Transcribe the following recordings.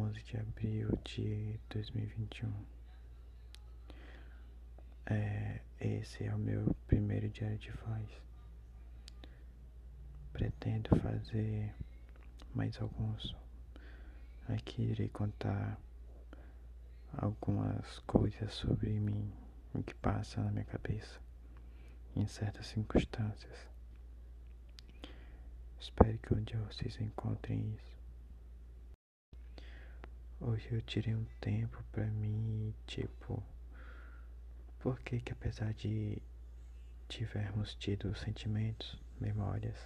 11 de abril de 2021. Esse é o meu primeiro diário de voz. Pretendo fazer mais alguns. Aqui irei contar algumas coisas sobre mim, o que passa na minha cabeça em certas circunstâncias. Espero que um dia vocês encontrem isso. Hoje eu tirei um tempo pra mim, porque apesar de tivermos tido sentimentos, memórias,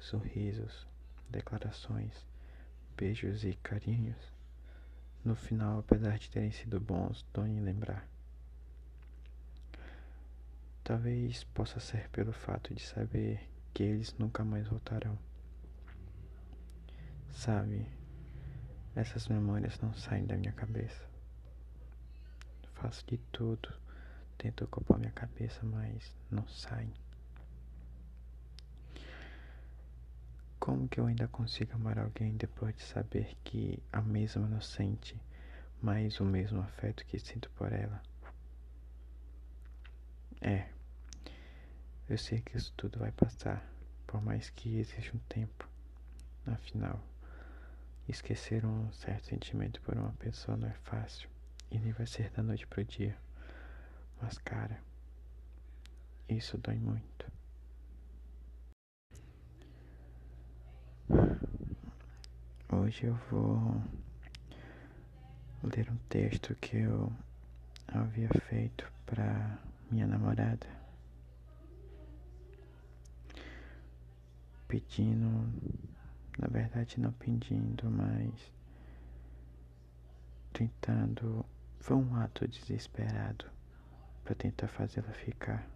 sorrisos, declarações, beijos e carinhos, no final, apesar de terem sido bons, dói em lembrar. Talvez possa ser pelo fato de saber que eles nunca mais voltarão. Sabe, essas memórias não saem da minha cabeça. Faço de tudo, tento ocupar minha cabeça, mas não saem. Como que eu ainda consigo amar alguém depois de saber que a mesma não sente mais o mesmo afeto que sinto por ela? Eu sei que isso tudo vai passar, por mais que exija um tempo. Afinal, esquecer um certo sentimento por uma pessoa não é fácil, e nem vai ser da noite pro dia. Mas cara, isso dói muito. Hoje eu vou ler um texto que eu havia feito pra minha namorada, não pedindo, mas tentando, foi um ato desesperado para tentar fazê-la ficar,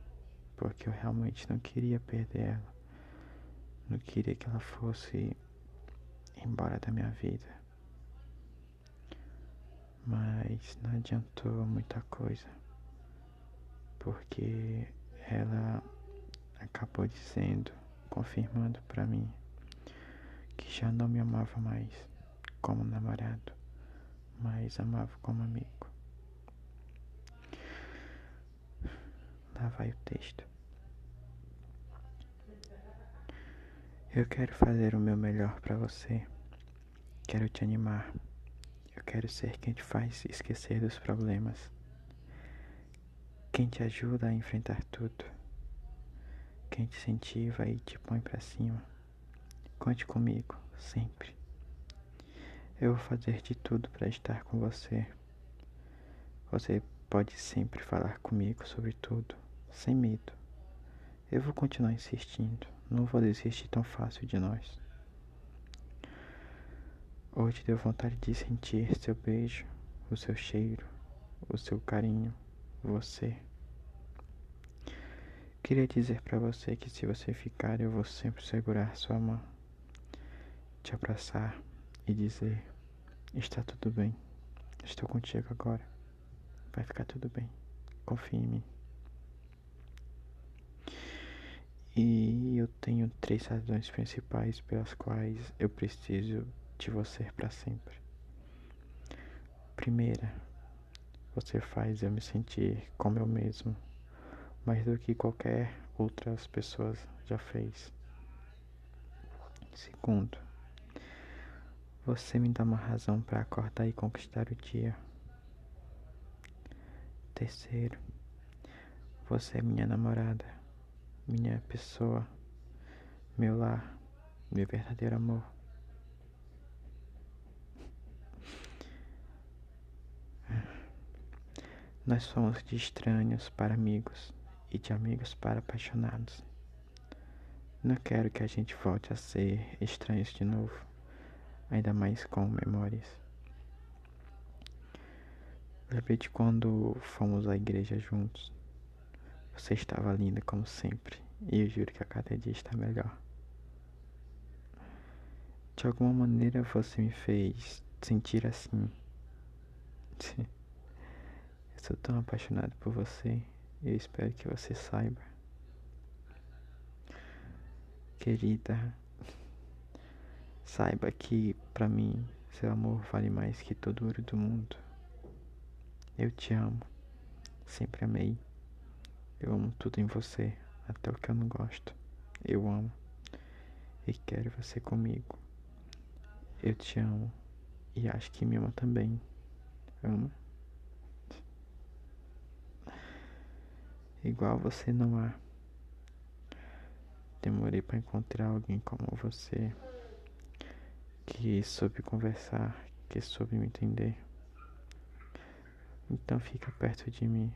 porque eu realmente não queria perder ela, não queria que ela fosse embora da minha vida, mas não adiantou muita coisa, porque ela acabou dizendo, confirmando pra mim que já não me amava mais como namorado, mas amava como amigo. Lá vai o texto. Eu quero fazer o meu melhor pra você. Quero te animar. Eu quero ser quem te faz esquecer dos problemas, quem te ajuda a enfrentar tudo, quem te incentiva e te põe pra cima. Conte comigo, sempre. Eu vou fazer de tudo pra estar com você. Você pode sempre falar comigo sobre tudo, sem medo. Eu vou continuar insistindo, não vou desistir tão fácil de nós. Hoje deu vontade de sentir seu beijo, o seu cheiro, o seu carinho, você. Queria dizer pra você que se você ficar, eu vou sempre segurar sua mão, te abraçar e dizer, está tudo bem, estou contigo agora, vai ficar tudo bem, confie em mim. E eu tenho 3 razões principais pelas quais eu preciso de você pra sempre. Primeira, você faz eu me sentir como eu mesmo, mais do que qualquer outras pessoas já fez. Segundo, você me dá uma razão para acordar e conquistar o dia. Terceiro, você é minha namorada, minha pessoa, meu lar, meu verdadeiro amor. Nós somos de estranhos para amigos e de amigos para apaixonados. Não quero que a gente volte a ser estranhos de novo, ainda mais com memórias. Lembrei de quando fomos à igreja juntos. Você estava linda como sempre, e eu juro que a cada dia está melhor. De alguma maneira você me fez sentir assim. Eu sou tão apaixonado por você, e eu espero que você saiba. Querida, saiba que, pra mim, Seu amor vale mais que todo ouro do mundo. Eu te amo. Sempre amei. Eu amo tudo em você, até o que eu não gosto. Eu amo. E quero você comigo. Eu te amo. E acho que me ama também. Ama? Igual você não há. Demorei pra encontrar alguém como você, que soube conversar, que soube me entender. Então fica perto de mim.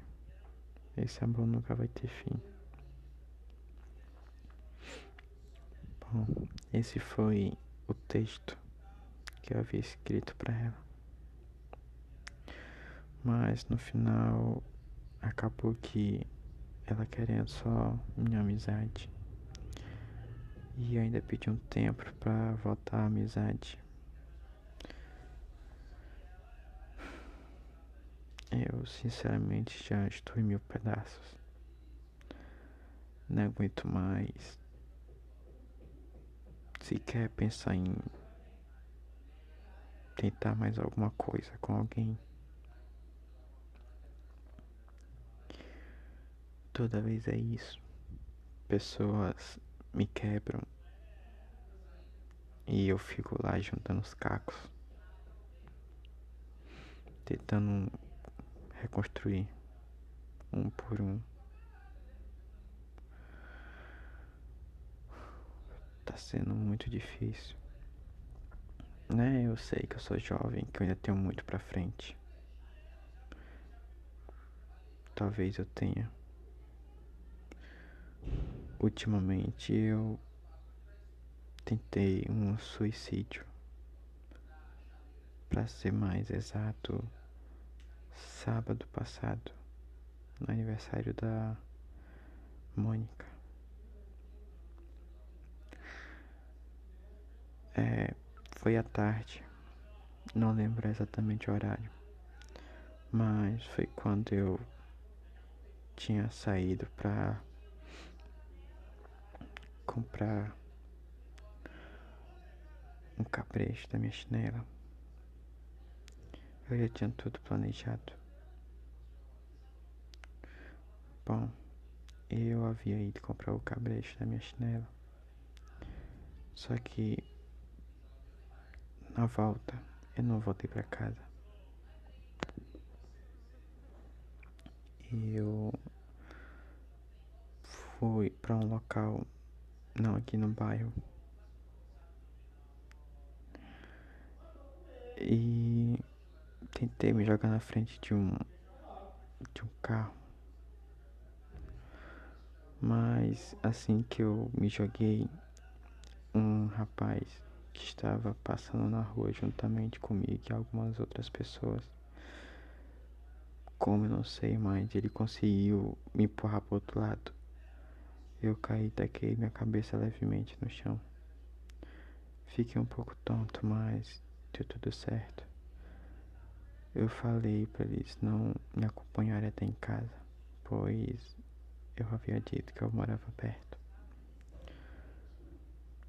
Esse amor nunca vai ter fim. Bom, esse foi o texto que eu havia escrito pra ela. Mas no final acabou que ela querendo só minha amizade. E ainda pedi um tempo pra voltar à amizade. Eu sinceramente já estou em mil pedaços. Não aguento mais sequer pensar em tentar mais alguma coisa com alguém. Toda vez é isso. Pessoas me quebram e eu fico lá juntando os cacos, tentando reconstruir um por um. Tá sendo muito difícil, né? Eu sei que eu sou jovem, que eu ainda tenho muito pra frente. Talvez eu tenha. Ultimamente eu tentei um suicídio. Pra ser mais exato, sábado passado, no aniversário da Mônica. Foi à tarde, não lembro exatamente o horário, mas foi quando eu tinha saído pra comprar um cabresto da minha chinela. Eu já tinha tudo planejado. Bom, eu havia ido comprar o cabresto da minha chinela. Só que na volta eu não voltei pra casa. Eu fui pra um local, não aqui no bairro, e tentei me jogar na frente de um carro. Mas assim que eu me joguei, um rapaz que estava passando na rua juntamente comigo e algumas outras pessoas, como eu não sei mais, ele conseguiu me empurrar pro outro lado. Eu caí, taquei minha cabeça levemente no chão. Fiquei um pouco tonto, mas deu tudo certo. Eu falei pra eles não me acompanharem até em casa, pois eu havia dito que eu morava perto.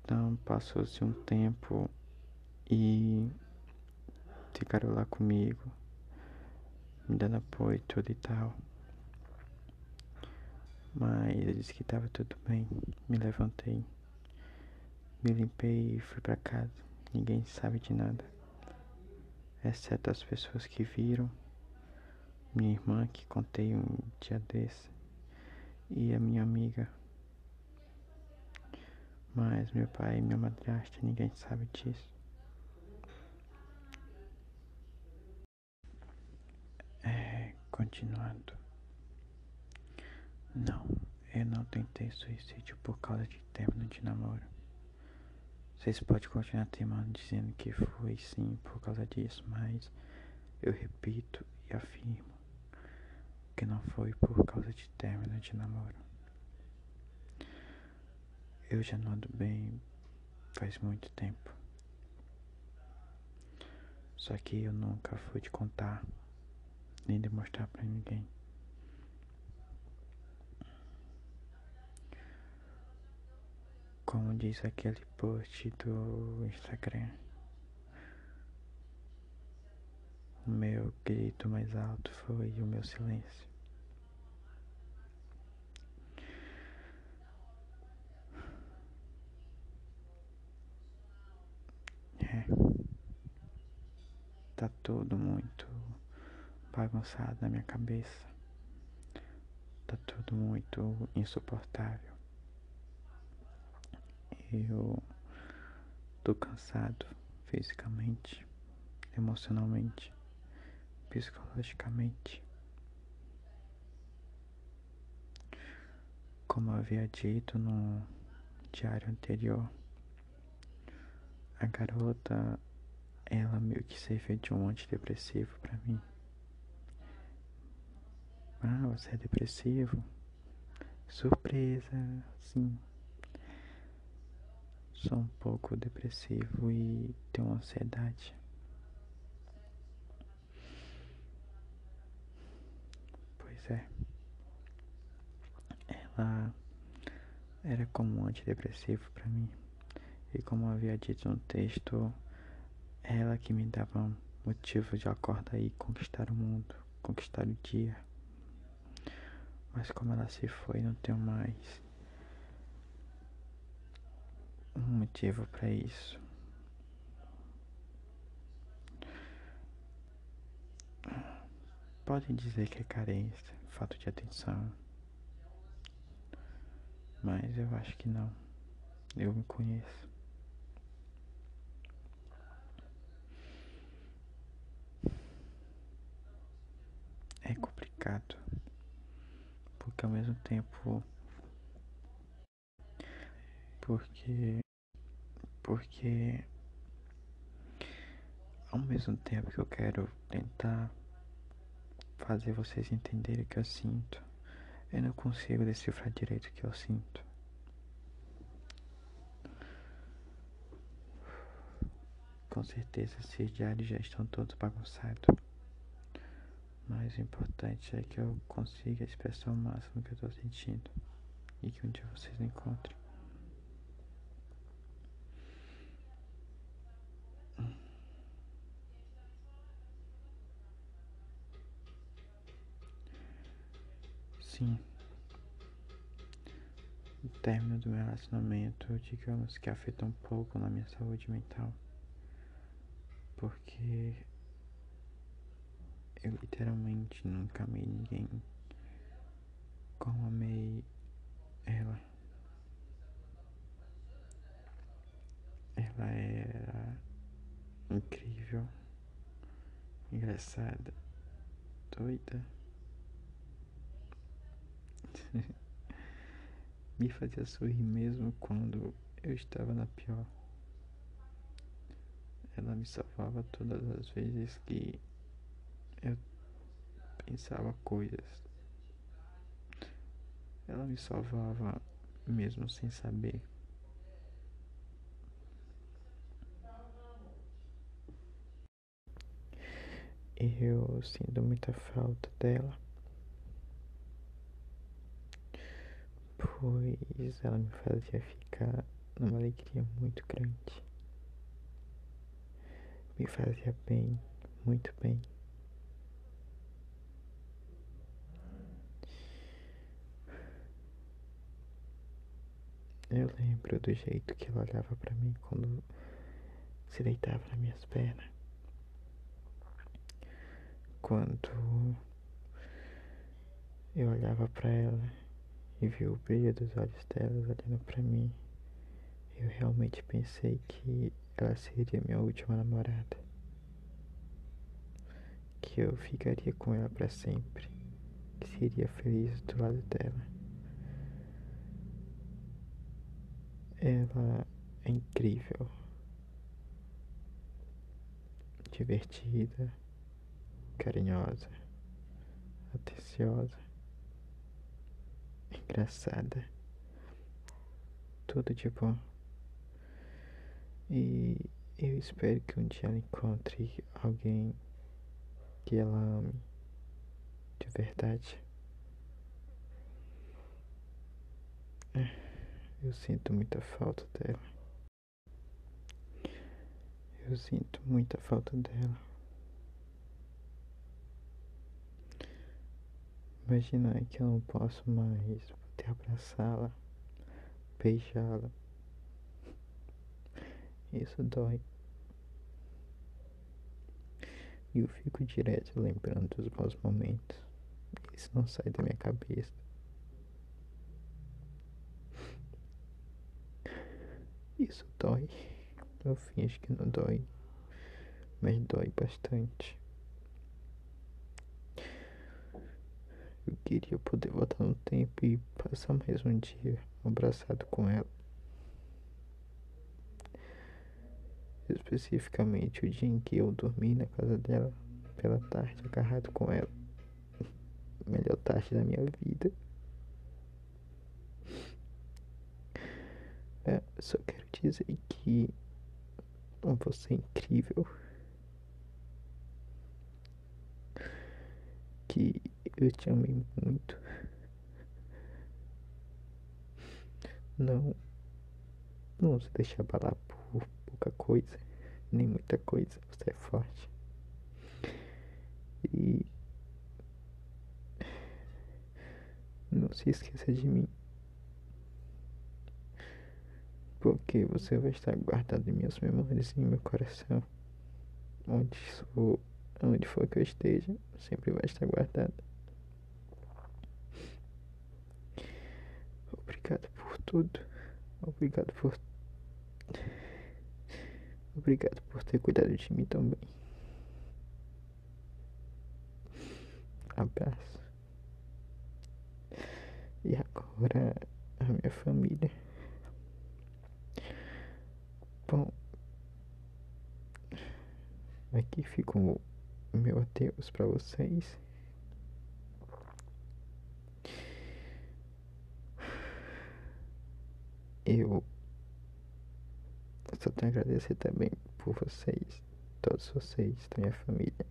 Então passou-se um tempo e ficaram lá comigo, me dando apoio e tudo e tal. Mas eu disse que estava tudo bem. Me levantei, me limpei e fui pra casa. Ninguém sabe de nada, exceto as pessoas que viram. Minha irmã, que contei um dia desse, e a minha amiga. Mas meu pai e minha madrasta, ninguém sabe disso. Continuando. Não, eu não tentei suicídio por causa de término de namoro. Vocês podem continuar teimando dizendo que foi sim por causa disso, mas eu repito e afirmo que não foi por causa de término de namoro. Eu já não ando bem faz muito tempo. Só que eu nunca fui te contar, nem demonstrar pra ninguém. Como diz aquele post do Instagram, Meu grito mais alto foi o meu silêncio. Tá tudo muito bagunçado na minha cabeça. Tá tudo muito insuportável. Eu tô cansado fisicamente, emocionalmente, psicologicamente. Como eu havia dito no diário anterior, a garota, ela meio que serviu de um antidepressivo pra mim. Ah, você é depressivo? Surpresa, sim. Sou um pouco depressivo e tenho ansiedade. Pois é. Ela era como um antidepressivo pra mim. E como eu havia dito no texto, ela que me dava motivo de acordar e conquistar o mundo, conquistar o dia. Mas como ela se foi, não tenho mais um motivo para isso. Pode dizer que é carência, falta de atenção, mas eu acho que não. Eu me conheço. É complicado, porque ao mesmo tempo, ao mesmo tempo que eu quero tentar fazer vocês entenderem o que eu sinto, eu não consigo decifrar direito o que eu sinto. Com certeza esses diários já estão todos bagunçados. Mas o importante é que eu consiga expressar o máximo que eu estou sentindo. E que um dia vocês encontrem. Sim. O término do meu relacionamento, digamos que afeta um pouco na minha saúde mental. Porque eu literalmente nunca amei ninguém como amei ela. Ela era incrível, engraçada, doida. Me fazia sorrir mesmo quando eu estava na pior. Ela me salvava todas as vezes que eu pensava coisas. Ela me salvava mesmo sem saber. Eu sinto muita falta dela, pois ela me fazia ficar numa alegria muito grande. Me fazia bem, muito bem. Eu lembro do jeito que ela olhava pra mim quando se deitava nas minhas pernas. Quando eu olhava pra ela e vi o brilho dos olhos dela olhando pra mim, eu realmente pensei que ela seria minha última namorada. Que eu ficaria com ela pra sempre. Que seria feliz do lado dela. Ela é incrível, divertida, carinhosa, atenciosa, engraçada, tudo de bom. E eu espero que um dia ela encontre alguém que ela ame de verdade. Eu sinto muita falta dela. Eu sinto muita falta dela. Imaginar que eu não posso mais poder abraçá-la, beijá-la. Isso dói. E eu fico direto lembrando dos bons momentos. Isso não sai da minha cabeça. Isso dói. Eu finjo que não dói, mas dói bastante. Eu queria poder voltar no tempo e passar mais um dia abraçado com ela. Especificamente o dia em que eu dormi na casa dela, pela tarde, agarrado com ela. A melhor tarde da minha vida. É, só quero dizer que você é incrível. Que eu te amei muito. Não se deixe abalar por pouca coisa, nem muita coisa. Você é forte. E não se esqueça de mim, porque você vai estar guardado em minhas memórias e em meu coração. Onde for que eu esteja, sempre vai estar guardado. Obrigado por tudo. Obrigado por ter cuidado de mim também. Abraço. E agora a minha família. Bom, aqui fica o meu adeus pra vocês. Eu só tenho a agradecer também por vocês, todos vocês, da minha família.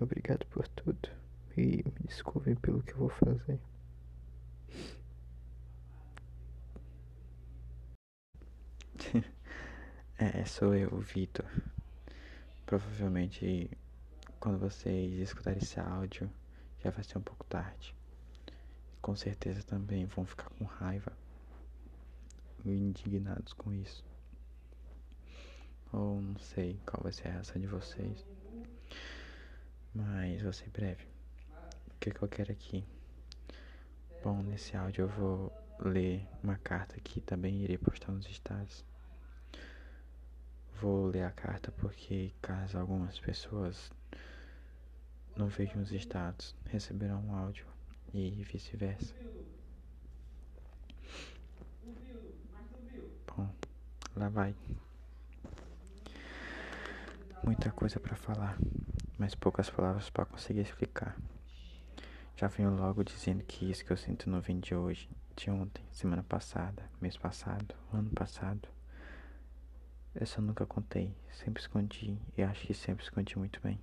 Obrigado por tudo e me desculpem pelo que eu vou fazer. Sou eu, o Vitor. Provavelmente, quando vocês escutarem esse áudio, já vai ser um pouco tarde. Com certeza também vão ficar com raiva e indignados com isso. Ou não sei qual vai ser a reação de vocês, mas vou ser breve. O que eu quero aqui? Bom, nesse áudio eu vou ler uma carta que também irei postar nos status. Vou ler a carta porque caso algumas pessoas não vejam os status, receberão um áudio. E vice-versa. Bom, lá vai. Muita coisa pra falar, mas poucas palavras pra conseguir explicar. Já venho logo dizendo que isso que eu sinto não vem de hoje, de ontem, semana passada, mês passado, ano passado. Eu só nunca contei, sempre escondi e acho que sempre escondi muito bem.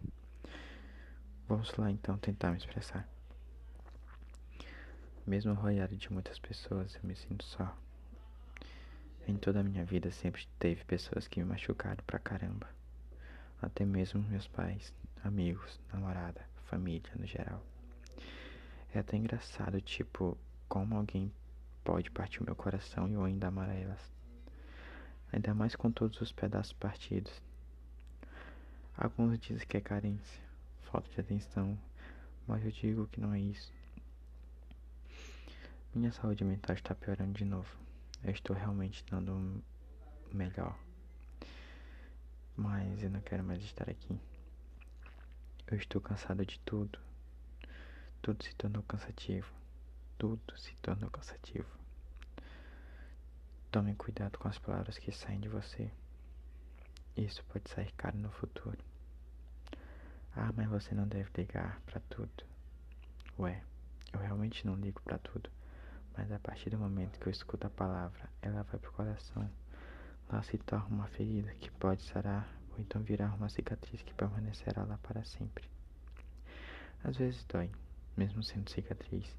Vamos lá então tentar me expressar. Mesmo rodeado de muitas pessoas, eu me sinto só. Em toda a minha vida sempre teve pessoas que me machucaram pra caramba. Até mesmo meus pais, amigos, namorada, família no geral. É até engraçado, tipo, como alguém pode partir o meu coração e eu ainda amar elas. Ainda mais com todos os pedaços partidos. Alguns dizem que é carência, falta de atenção, mas eu digo que não é isso. Minha saúde mental está piorando de novo. Eu estou realmente dando o melhor. Mas eu não quero mais estar aqui. Eu estou cansado de tudo. Tudo se tornou cansativo. Tome cuidado com as palavras que saem de você. Isso pode sair caro no futuro. Ah, mas você não deve ligar pra tudo. Ué, eu realmente não ligo pra tudo. Mas a partir do momento que eu escuto a palavra, ela vai pro coração. Lá se torna uma ferida que pode sarar ou então virar uma cicatriz que permanecerá lá para sempre. Às vezes dói, mesmo sendo cicatriz,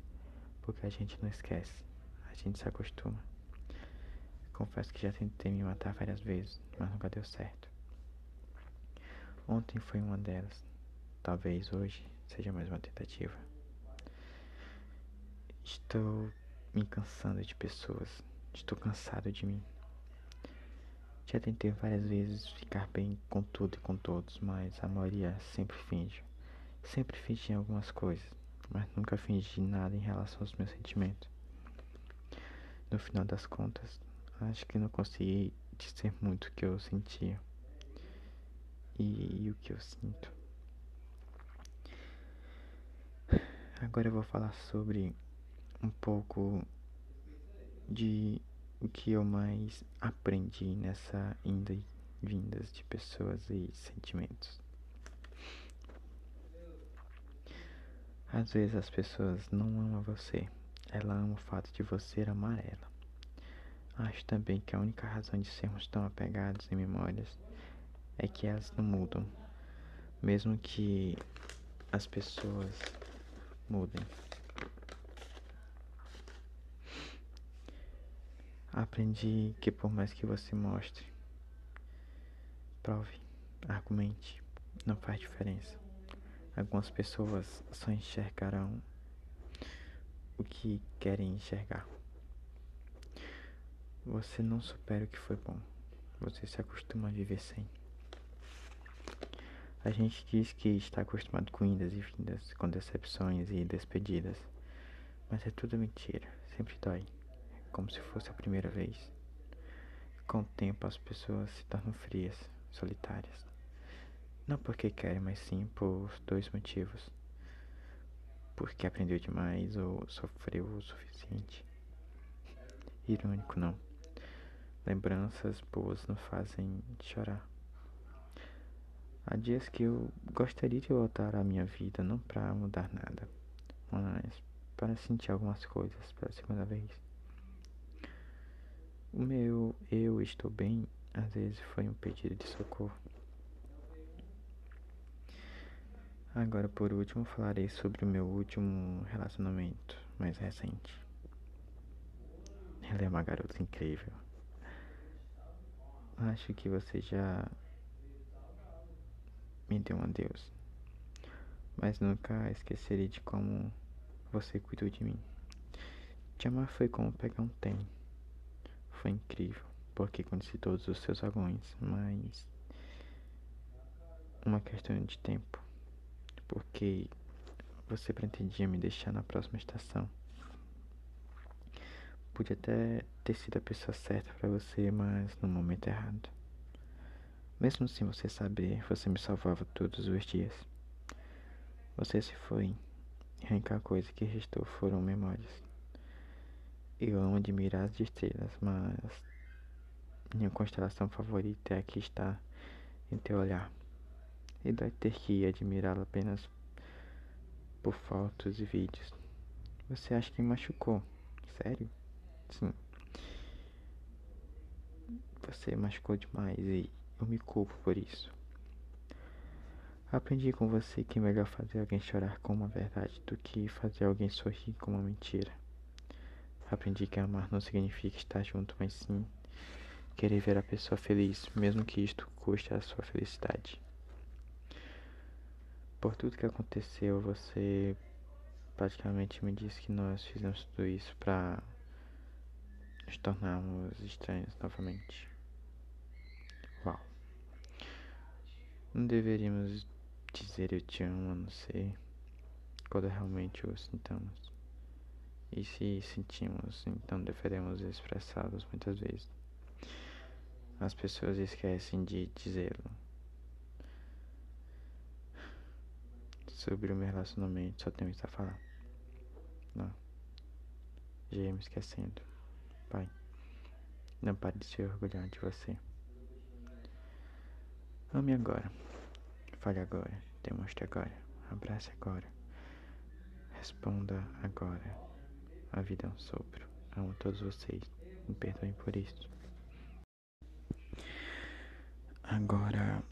porque a gente não esquece, a gente se acostuma. Confesso que já tentei me matar várias vezes, mas nunca deu certo. Ontem foi uma delas, Talvez hoje seja mais uma tentativa. Estou me cansando de pessoas. Estou cansado de mim. Já tentei várias vezes ficar bem com tudo e com todos, mas a maioria sempre finge. Sempre fingi em algumas coisas, mas nunca fingi nada em relação aos meus sentimentos. No final das contas, acho que não consegui dizer muito o que eu sentia e o que eu sinto. Agora eu vou falar sobre um pouco de o que eu mais aprendi nessa inda e vindas de pessoas e sentimentos. Às vezes as pessoas não amam você, ela ama o fato de você amar ela. Acho também que a única razão de sermos tão apegados em memórias é que elas não mudam, mesmo que as pessoas mudem. Aprendi que por mais que você mostre, prove, argumente, não faz diferença. Algumas pessoas só enxergarão o que querem enxergar. Você não supera o que foi bom, você se acostuma a viver sem. A gente diz que está acostumado com indas e vindas, com decepções e despedidas, mas é tudo mentira, sempre dói. Como se fosse a primeira vez. Com o tempo as pessoas se tornam frias, solitárias. Não porque querem, mas sim por dois motivos. Porque aprendeu demais ou sofreu o suficiente. Irônico, não. Lembranças boas não fazem chorar. Há dias que eu gostaria de voltar à minha vida, não para mudar nada, mas para sentir algumas coisas pela segunda vez. O meu eu estou bem, às vezes foi um pedido de socorro. Agora, por último, falarei sobre o meu último relacionamento mais recente. Ela é uma garota incrível. Acho que você já me deu um adeus, mas nunca esquecerei de como você cuidou de mim. Te amar foi como pegar um trem. Foi incrível, porque conheci todos os seus vagões, mas uma questão de tempo, porque você pretendia me deixar na próxima estação. Pude até ter sido a pessoa certa para você, mas no momento errado. Mesmo sem você saber, você me salvava todos os dias. Você se foi, e a única coisa que restou foram memórias. Eu amo admirar as estrelas, mas minha constelação favorita é a que está em teu olhar. E dói ter que admirá-la apenas por fotos e vídeos. Você acha que me machucou? Sério? Sim. Você machucou demais e eu me culpo por isso. Aprendi com você que é melhor fazer alguém chorar com uma verdade do que fazer alguém sorrir com uma mentira. Aprendi que amar não significa estar junto, mas sim querer ver a pessoa feliz, mesmo que isto custe a sua felicidade. Por tudo que aconteceu, você praticamente me disse que nós fizemos tudo isso para nos tornarmos estranhos novamente. Uau. Não deveríamos dizer eu te amo, a não ser quando realmente o sintamos. E se sentimos, então deveremos expressá-los muitas vezes. As pessoas esquecem de dizê-lo. Sobre o meu relacionamento, só tenho isso a falar. Não. Já ia me esquecendo. Pai, não pare de se orgulhar de você. Ame agora. Fale agora. Demonstre agora. Abrace agora. Responda agora. A vida é um sopro. Amo todos vocês. Me perdoem por isso. Agora,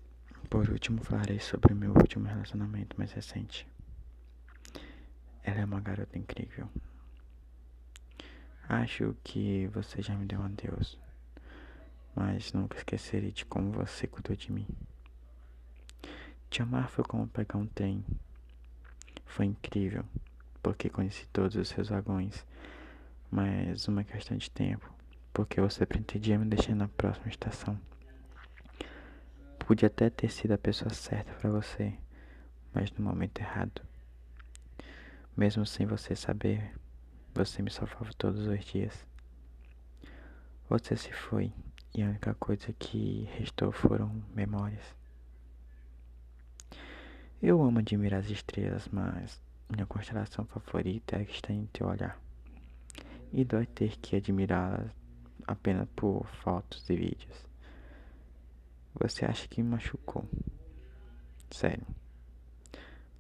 por último, falarei sobre o meu último relacionamento mais recente. Ela é uma garota incrível. Acho que você já me deu um adeus, mas nunca esquecerei de como você cuidou de mim. Te amar foi como pegar um trem. Foi incrível, porque conheci todos os seus vagões, mas uma questão de tempo, porque você pretendia me deixar na próxima estação. Pude até ter sido a pessoa certa para você, mas no momento errado. Mesmo sem você saber, você me salvava todos os dias. Você se foi, e a única coisa que restou foram memórias. Eu amo admirar as estrelas, mas minha constelação favorita é a que está em teu olhar. E dói ter que admirá-las apenas por fotos e vídeos. Você acha que me machucou? Sério.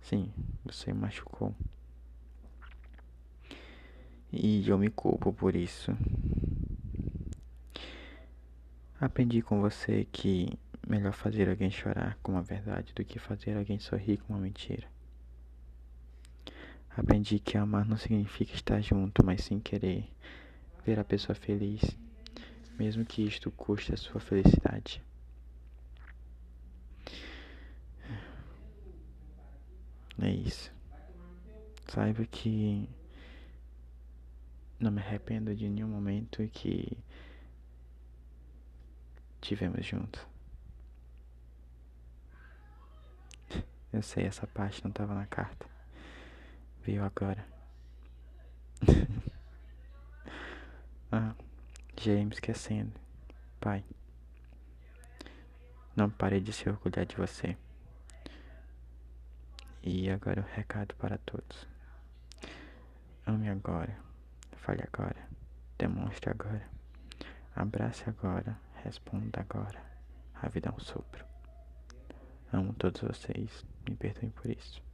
Sim, você me machucou. E eu me culpo por isso. Aprendi com você que melhor fazer alguém chorar com uma verdade do que fazer alguém sorrir com uma mentira. Aprendi que amar não significa estar junto, mas sim querer ver a pessoa feliz, mesmo que isto custe a sua felicidade. É isso. Saiba que não me arrependo de nenhum momento que tivemos juntos. Eu sei, essa parte não estava na carta. Veio agora. Já ia me esquecendo. Pai, não parei de se orgulhar de você. E agora o recado para todos. Ame agora. Fale agora. Demonstre agora. Abrace agora. Responda agora. A vida é um sopro. Amo todos vocês. Me perdoem por isso.